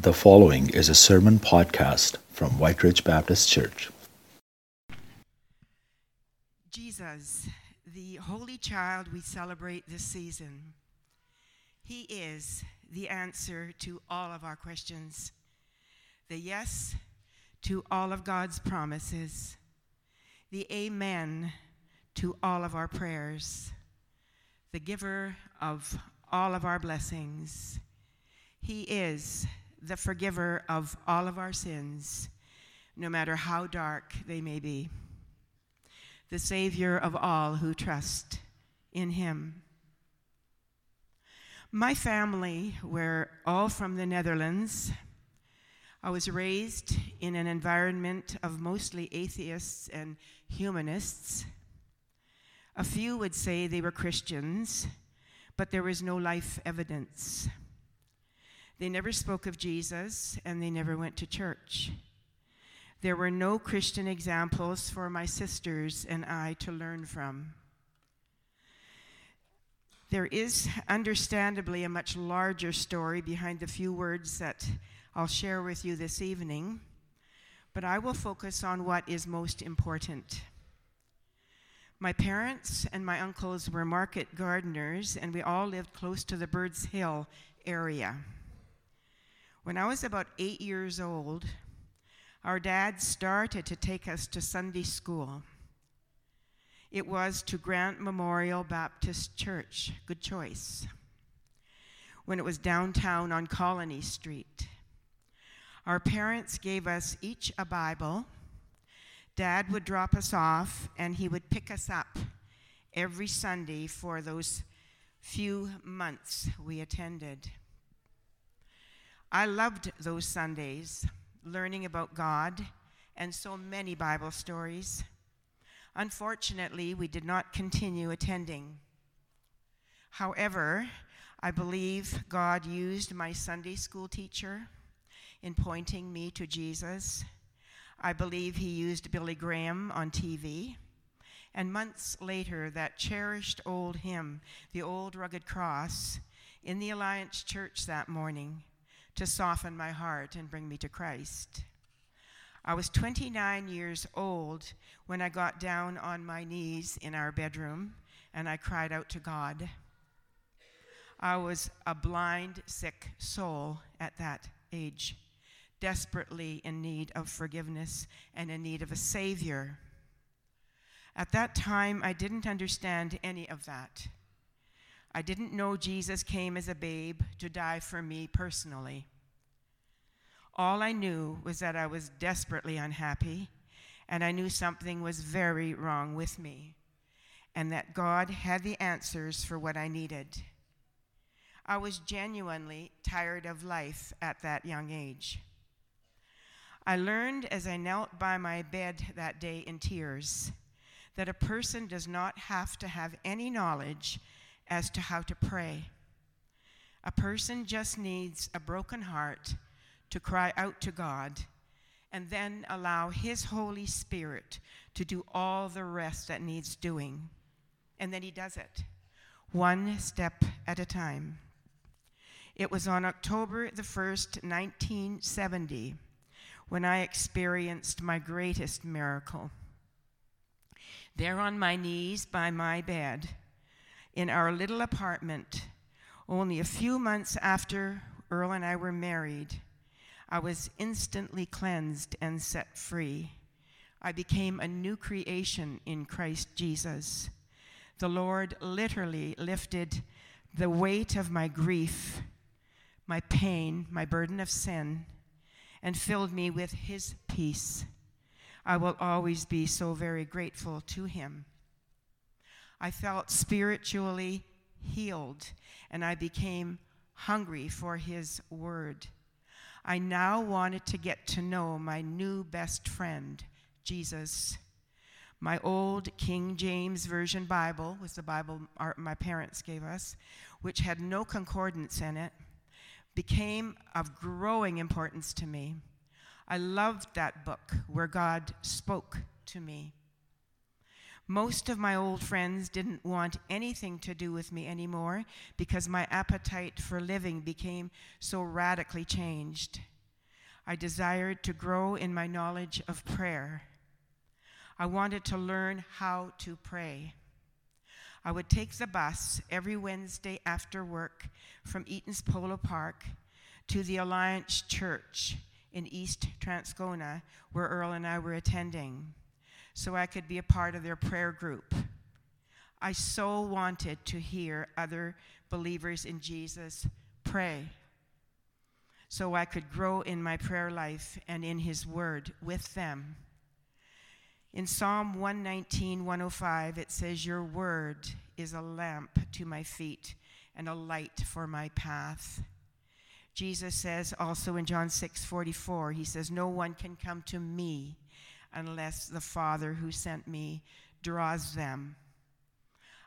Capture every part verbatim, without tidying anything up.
The following is a sermon podcast from White Ridge Baptist Church. Jesus, the Holy Child we celebrate this season, he is the answer to all of our questions, the yes to all of God's promises, the amen to all of our prayers, the giver of all of our blessings. He is the forgiver of all of our sins, no matter how dark they may be, the Savior of all who trust in him. My family were all from the Netherlands. I was raised in an environment of mostly atheists and humanists. A few would say they were Christians, but there was no life evidence. They never spoke of Jesus, and they never went to church. There were no Christian examples for my sisters and I to learn from. There is, understandably, a much larger story behind the few words that I'll share with you this evening, but I will focus on what is most important. My parents and my uncles were market gardeners, and we all lived close to the Birds Hill area. When I was about eight years old, our dad started to take us to Sunday school. It was to Grant Memorial Baptist Church, good choice, when it was downtown on Colony Street. Our parents gave us each a Bible. Dad would drop us off, and he would pick us up every Sunday for those few months we attended. I loved those Sundays, learning about God and so many Bible stories. Unfortunately, we did not continue attending. However, I believe God used my Sunday school teacher in pointing me to Jesus. I believe he used Billy Graham on T V. And months later, that cherished old hymn, The Old Rugged Cross, in the Alliance Church that morning, to soften my heart and bring me to Christ. I was twenty-nine years old when I got down on my knees in our bedroom and I cried out to God. I was a blind, sick soul at that age, desperately in need of forgiveness and in need of a Savior. At that time, I didn't understand any of that. I didn't know Jesus came as a babe to die for me personally. All I knew was that I was desperately unhappy, and I knew something was very wrong with me, and that God had the answers for what I needed. I was genuinely tired of life at that young age. I learned as I knelt by my bed that day in tears that a person does not have to have any knowledge as to how to pray. A person just needs a broken heart to cry out to God and then allow his Holy Spirit to do all the rest that needs doing. And then he does it, one step at a time. It was on October the first, nineteen seventy, when I experienced my greatest miracle. There on my knees by my bed, in our little apartment, only a few months after Earl and I were married, I was instantly cleansed and set free. I became a new creation in Christ Jesus. The Lord literally lifted the weight of my grief, my pain, my burden of sin, and filled me with his peace. I will always be so very grateful to him. I felt spiritually healed, and I became hungry for his word. I now wanted to get to know my new best friend, Jesus. My old King James Version Bible was the Bible our, my parents gave us, which had no concordance in it, became of growing importance to me. I loved that book where God spoke to me. Most of my old friends didn't want anything to do with me anymore because my appetite for living became so radically changed. I desired to grow in my knowledge of prayer. I wanted to learn how to pray. I would take the bus every Wednesday after work from Eaton's Polo Park to the Alliance Church in East Transcona, where Earl and I were attending, so I could be a part of their prayer group. I so wanted to hear other believers in Jesus pray, so I could grow in my prayer life and in his word with them. In Psalm one nineteen, one oh five, it says, "Your word is a lamp to my feet and a light for my path." Jesus says also in John six, forty-four, he says, "No one can come to me unless the Father who sent me draws them."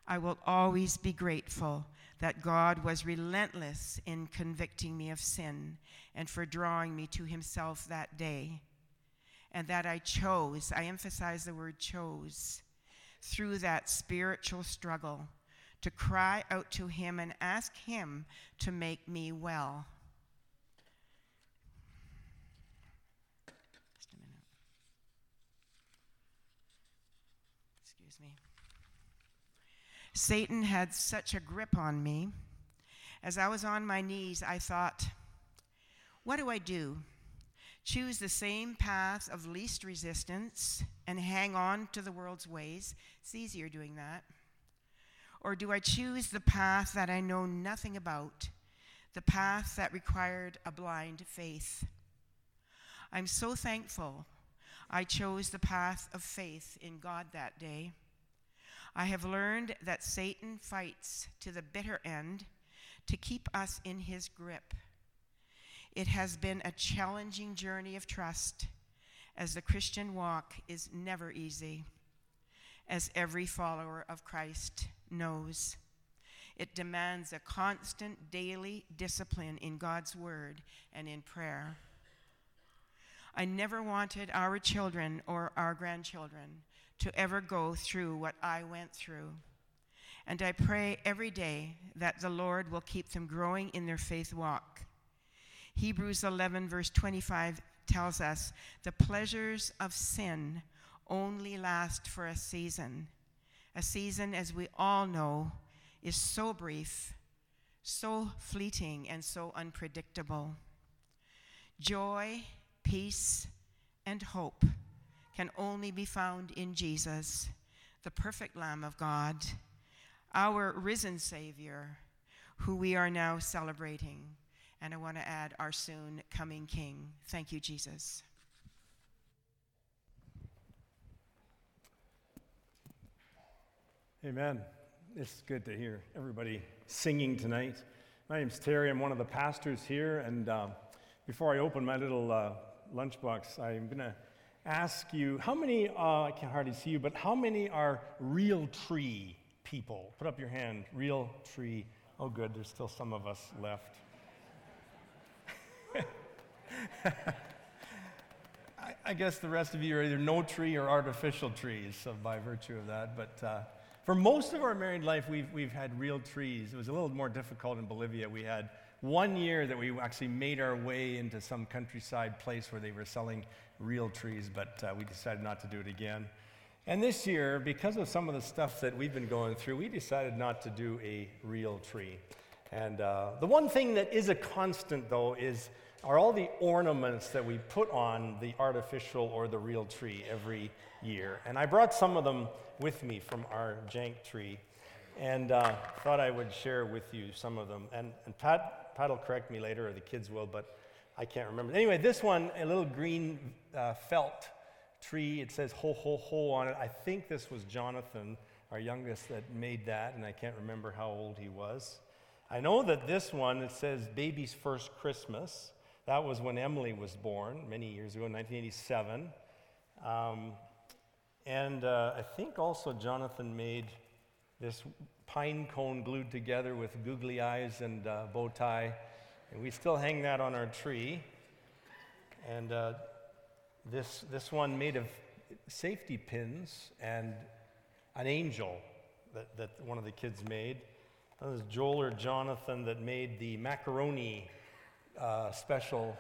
I will always be grateful that God was relentless in convicting me of sin and for drawing me to himself that day, and that I chose, I emphasize the word chose, through that spiritual struggle to cry out to him and ask him to make me well. Satan had such a grip on me. As I was on my knees, I thought, what do I do? Choose the same path of least resistance and hang on to the world's ways? It's easier doing that. Or do I choose the path that I know nothing about, the path that required a blind faith? I'm so thankful I chose the path of faith in God that day. I have learned that Satan fights to the bitter end to keep us in his grip. It has been a challenging journey of trust, as the Christian walk is never easy, as every follower of Christ knows. It demands a constant daily discipline in God's word and in prayer. I never wanted our children or our grandchildren to ever go through what I went through. And I pray every day that the Lord will keep them growing in their faith walk. Hebrews eleven, verse twenty-five tells us, "The pleasures of sin only last for a season." A season, as we all know, is so brief, so fleeting, and so unpredictable. Joy, peace, and hope can only be found in Jesus, the perfect Lamb of God, our risen Savior, who we are now celebrating. And I want to add, our soon coming King. Thank you, Jesus. Amen. It's good to hear everybody singing tonight. My name's Terry. I'm one of the pastors here. And uh, before I open my little uh, lunchbox, I'm going to ask you, how many, uh, I can hardly see you, but how many are real tree people? Put up your hand, real tree. Oh, good, there's still some of us left. I, I guess the rest of you are either no tree or artificial trees, so by virtue of that. But uh, for most of our married life, we've, we've had real trees. It was a little more difficult in Bolivia. We had one year that we actually made our way into some countryside place where they were selling real trees, but uh, we decided not to do it again. And this year, because of some of the stuff that we've been going through, we decided not to do a real tree. And uh, the one thing that is a constant, though, is are all the ornaments that we put on the artificial or the real tree every year. And I brought some of them with me from our jank tree, and uh, thought I would share with you some of them. And, and Pat, Pat will correct me later, or the kids will, but I can't remember. Anyway, this one, a little green uh, felt tree, it says ho, ho, ho on it. I think this was Jonathan, our youngest, that made that, and I can't remember how old he was. I know that this one, it says baby's first Christmas. That was when Emily was born many years ago, nineteen eighty-seven. Um, and uh, I think also Jonathan made this pine cone glued together with googly eyes and uh, bow tie. And we still hang that on our tree. And uh, this this one made of safety pins and an angel that, that one of the kids made. That was Joel or Jonathan that made the macaroni uh, special,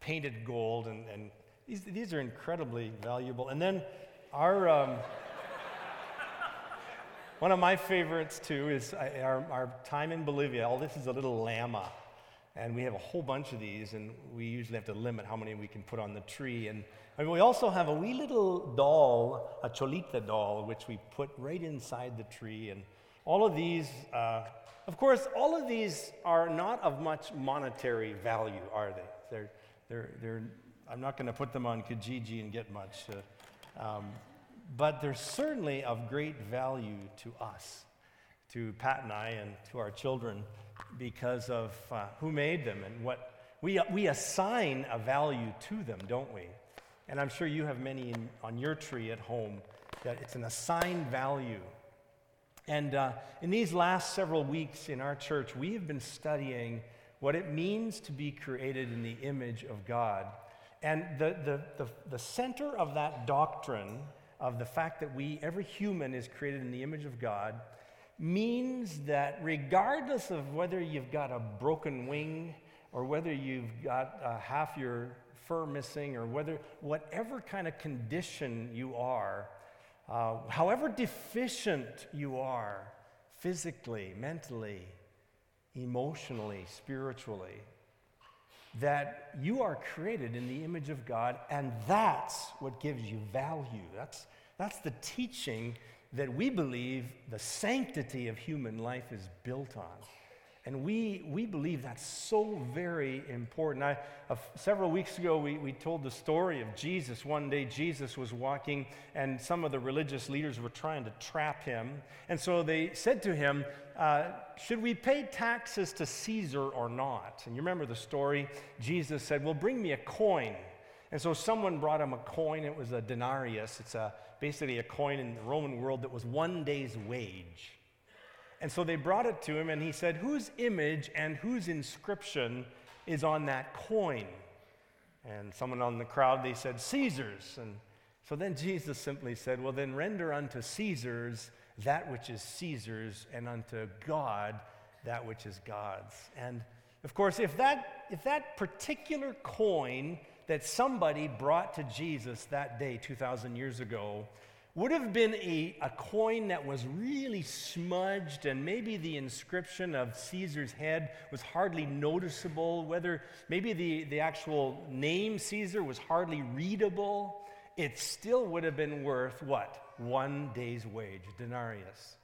painted gold, and, and these these are incredibly valuable. And then our um, one of my favorites too is our, our time in Bolivia. All this is a little llama, and we have a whole bunch of these, and we usually have to limit how many we can put on the tree. And I mean, we also have a wee little doll, a cholita doll, which we put right inside the tree. And all of these, uh, of course, all of these are not of much monetary value, are they? They're, they're, they're. I'm not going to put them on Kijiji and get much. Uh, um, But they're certainly of great value to us, to Pat and I, and to our children, because of uh, who made them and what we we assign a value to them, don't we? And I'm sure you have many in, on your tree at home that it's an assigned value. And uh, in these last several weeks in our church, we have been studying what it means to be created in the image of God, and the the the, the center of that doctrine, of the fact that we, every human is created in the image of God, means that regardless of whether you've got a broken wing or whether you've got uh, half your fur missing or whether, whatever kind of condition you are, uh, however deficient you are, physically, mentally, emotionally, spiritually, that you are created in the image of God, and that's what gives you value. That's that's the teaching that we believe the sanctity of human life is built on. And we we believe that's so very important. I, uh, several weeks ago, we, we told the story of Jesus. One day, Jesus was walking, and some of the religious leaders were trying to trap him. And so they said to him, uh, should we pay taxes to Caesar or not? And you remember the story. Jesus said, well, bring me a coin. And so someone brought him a coin. It was a denarius. It's a, basically a coin in the Roman world that was one day's wage. And so they brought it to him, and he said, whose image and whose inscription is on that coin? And someone on the crowd, they said, Caesar's. And so then Jesus simply said, well, then render unto Caesar's that which is Caesar's, and unto God that which is God's. And, of course, if that if that particular coin that somebody brought to Jesus that day two thousand years ago would have been a, a coin that was really smudged, and maybe the inscription of Caesar's head was hardly noticeable, whether maybe the, the actual name Caesar was hardly readable, it still would have been worth what? One day's wage, denarius.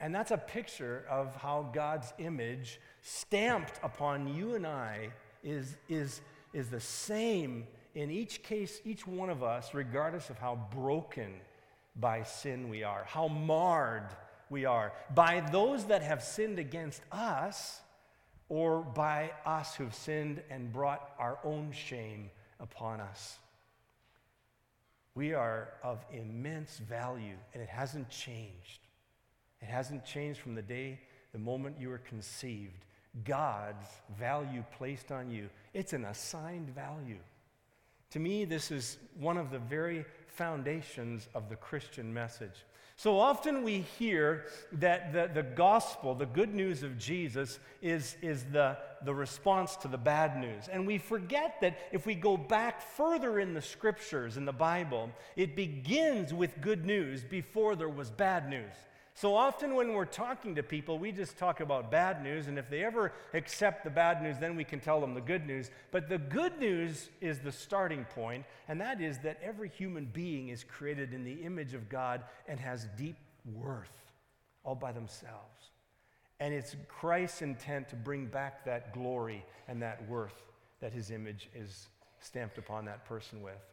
And that's a picture of how God's image stamped upon you and I is, is, is the same in each case, each one of us, regardless of how broken by sin we are, how marred we are, by those that have sinned against us, or by us who've sinned and brought our own shame upon us. We are of immense value, and it hasn't changed. It hasn't changed from the day, the moment you were conceived. God's value placed on you. It's an assigned value. To me, this is one of the very foundations of the Christian message. So often we hear that the, the gospel, the good news of Jesus, is, is the, the response to the bad news. And we forget that if we go back further in the scriptures, in the Bible, it begins with good news before there was bad news. So often when we're talking to people, we just talk about bad news, and if they ever accept the bad news, then we can tell them the good news. But the good news is the starting point, and that is that every human being is created in the image of God and has deep worth all by themselves. And it's Christ's intent to bring back that glory and that worth that his image is stamped upon that person with.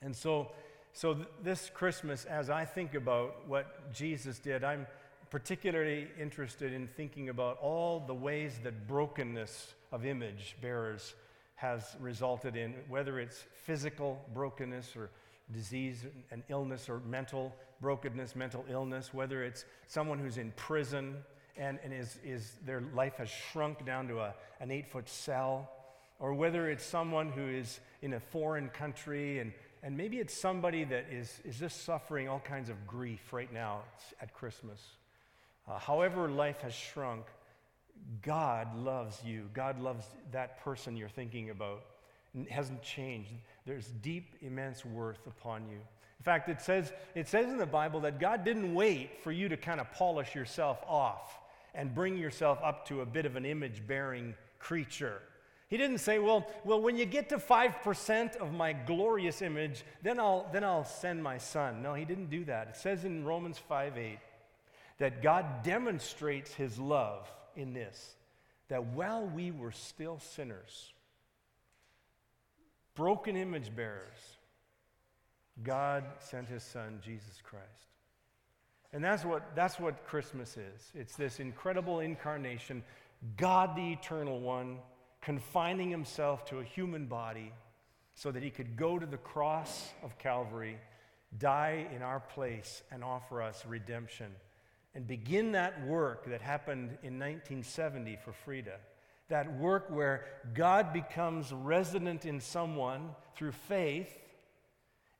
And so... So th- this Christmas, as I think about what Jesus did, I'm particularly interested in thinking about all the ways that brokenness of image bearers has resulted in, whether it's physical brokenness or disease and illness, or mental brokenness, mental illness, whether it's someone who's in prison and, and is, is their life has shrunk down to a, an eight-foot cell, or whether it's someone who is in a foreign country and and maybe it's somebody that is, is just suffering all kinds of grief right now at Christmas. Uh, however life has shrunk, God loves you. God loves that person you're thinking about. It hasn't changed. There's deep, immense worth upon you. In fact, it says it says in the Bible that God didn't wait for you to kind of polish yourself off and bring yourself up to a bit of an image-bearing creature. He didn't say, well, well, when you get to five percent of my glorious image, then I'll then I'll send my son. No, he didn't do that. It says in Romans five eight that God demonstrates his love in this, that while we were still sinners, broken image bearers, God sent his son, Jesus Christ. And that's what that's what Christmas is. It's this incredible incarnation, God the eternal one, confining himself to a human body so that he could go to the cross of Calvary, die in our place, and offer us redemption. And begin that work that happened in nineteen seventy for Frida. That work where God becomes resident in someone through faith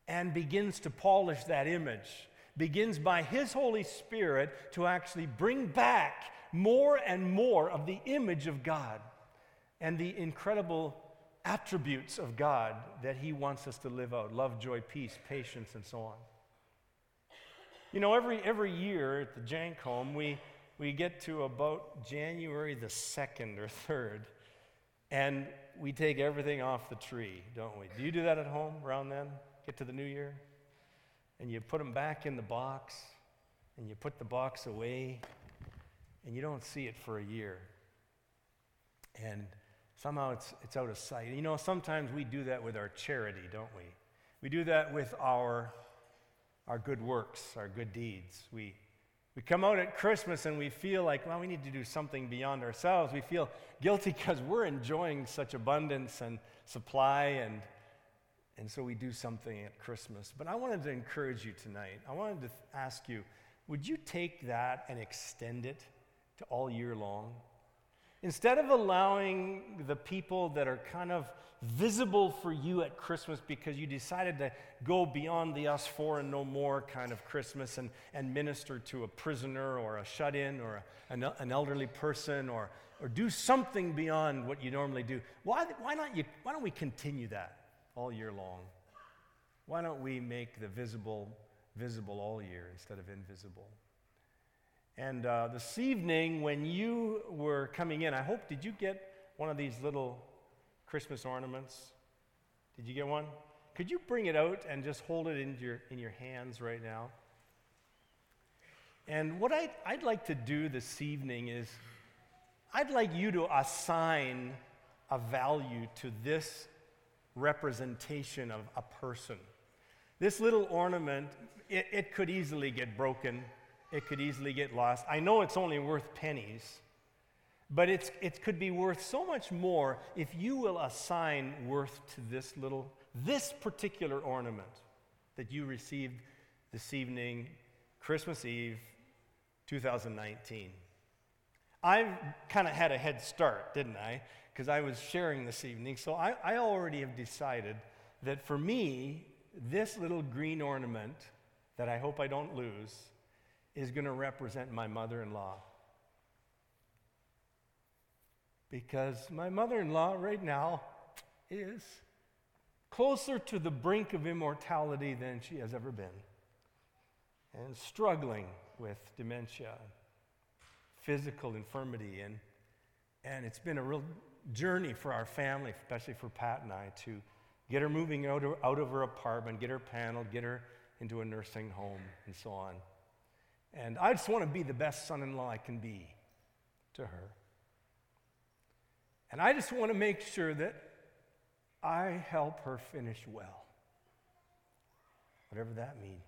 and begins to polish that image. Begins by his Holy Spirit to actually bring back more and more of the image of God and the incredible attributes of God that he wants us to live out. Love, joy, peace, patience, and so on. You know, every every year at the Jank home, we, we get to about January the second or third, and we take everything off the tree, don't we? Do you do that at home around then? Get to the new year? And you put them back in the box, and you put the box away, and you don't see it for a year. And somehow it's it's out of sight. You know, sometimes we do that with our charity, don't we? We do that with our our good works, our good deeds. We we come out at Christmas and we feel like, well, we need to do something beyond ourselves. We feel guilty because we're enjoying such abundance and supply, and and so we do something at Christmas. But I wanted to encourage you tonight. I wanted to ask you, would you take that and extend it to all year long? Instead of allowing the people that are kind of visible for you at Christmas because you decided to go beyond the us for and no more kind of Christmas and, and minister to a prisoner or a shut-in or a, an, an elderly person or or do something beyond what you normally do, why why not you why don't we continue that all year long? Why don't we make the visible visible all year instead of invisible? And uh, this evening, when you were coming in, I hope, did you get one of these little Christmas ornaments? Did you get one? Could you bring it out and just hold it in your in your hands right now? And what I'd, I'd like to do this evening is, I'd like you to assign a value to this representation of a person. This little ornament, it, it could easily get broken. It could easily get lost. I know it's only worth pennies, but it's it could be worth so much more if you will assign worth to this little, this particular ornament that you received this evening, Christmas Eve, two thousand nineteen. I've kind of had a head start, didn't I? Because I was sharing this evening, so I, I already have decided that for me, this little green ornament that I hope I don't lose is going to represent my mother-in-law. Because my mother-in-law right now is closer to the brink of immortality than she has ever been, and struggling with dementia, physical infirmity, and and it's been a real journey for our family, especially for Pat and I, to get her moving out of, out of her apartment, get her paneled, get her into a nursing home, and so on. And I just want to be the best son-in-law I can be to her. And I just want to make sure that I help her finish well, whatever that means.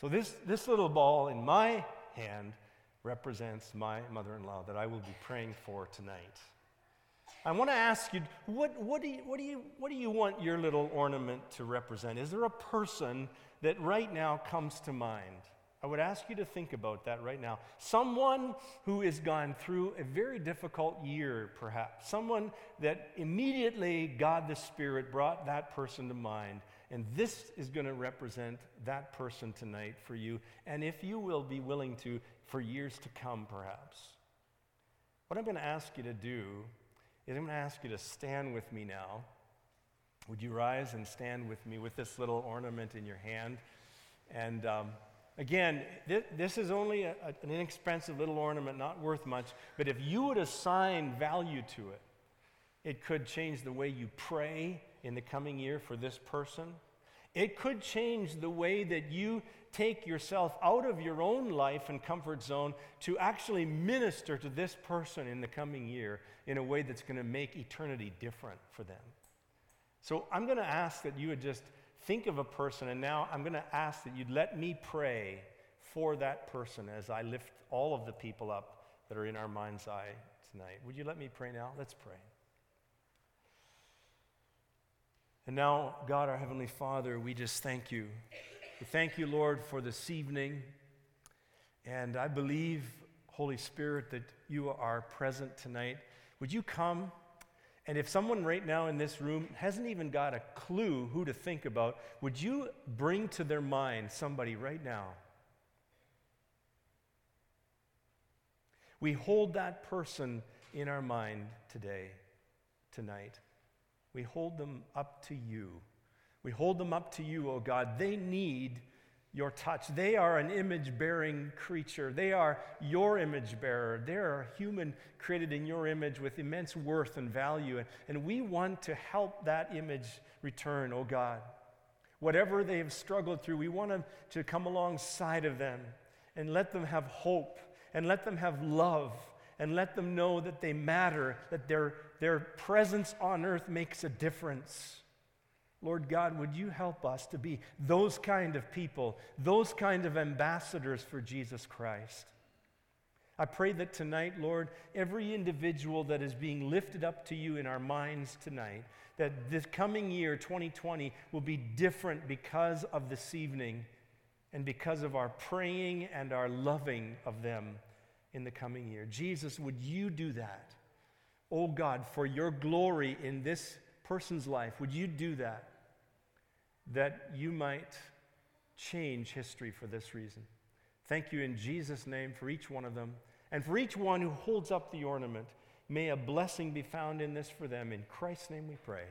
So this, this little ball in my hand represents my mother-in-law that I will be praying for tonight. I want to ask you, what, what, do you, what, do you, what do you want your little ornament to represent? Is there a person that right now comes to mind? I would ask you to think about that right now. Someone who has gone through a very difficult year, perhaps. Someone that immediately God the Spirit brought that person to mind And this is going to represent that person tonight for you, and if you will be willing to, for years to come perhaps. What I'm going to ask you to do is I'm going to ask you to stand with me now. Would you rise and stand with me with this little ornament in your hand? And um, again, th- this is only a, a, an inexpensive little ornament, not worth much, but if you would assign value to it, it could change the way you pray in the coming year for this person. It could change the way that you take yourself out of your own life and comfort zone to actually minister to this person in the coming year in a way that's going to make eternity different for them. So I'm going to ask that you would just think of a person, and now I'm going to ask that you'd let me pray for that person as I lift all of the people up that are in our mind's eye tonight. Would you let me pray now? Let's pray. And now, God, our Heavenly Father, we just thank you. We thank you, Lord, for this evening. And I believe, Holy Spirit, that you are present tonight. Would you come? And if someone right now in this room hasn't even got a clue who to think about, would you bring to their mind somebody right now? We hold that person in our mind today, tonight. We hold them up to you. We hold them up to you, oh God. They need your touch. They are an image-bearing creature. They are your image bearer. They are a human created in your image with immense worth and value. And, and we want to help that image return, oh God. Whatever they have struggled through, we want them to come alongside of them and let them have hope and let them have love and let them know that they matter, that they're Their presence on earth makes a difference. Lord God, would you help us to be those kind of people, those kind of ambassadors for Jesus Christ? I pray that tonight, Lord, every individual that is being lifted up to you in our minds tonight, that this coming year, twenty twenty, will be different because of this evening and because of our praying and our loving of them in the coming year. Jesus, would you do that? Oh God, for your glory in this person's life, would you do that? That you might change history for this reason. Thank you in Jesus' name for each one of them. And for each one who holds up the ornament, may a blessing be found in this for them. In Christ's name we pray.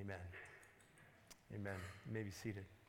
Amen. Amen. You may be seated.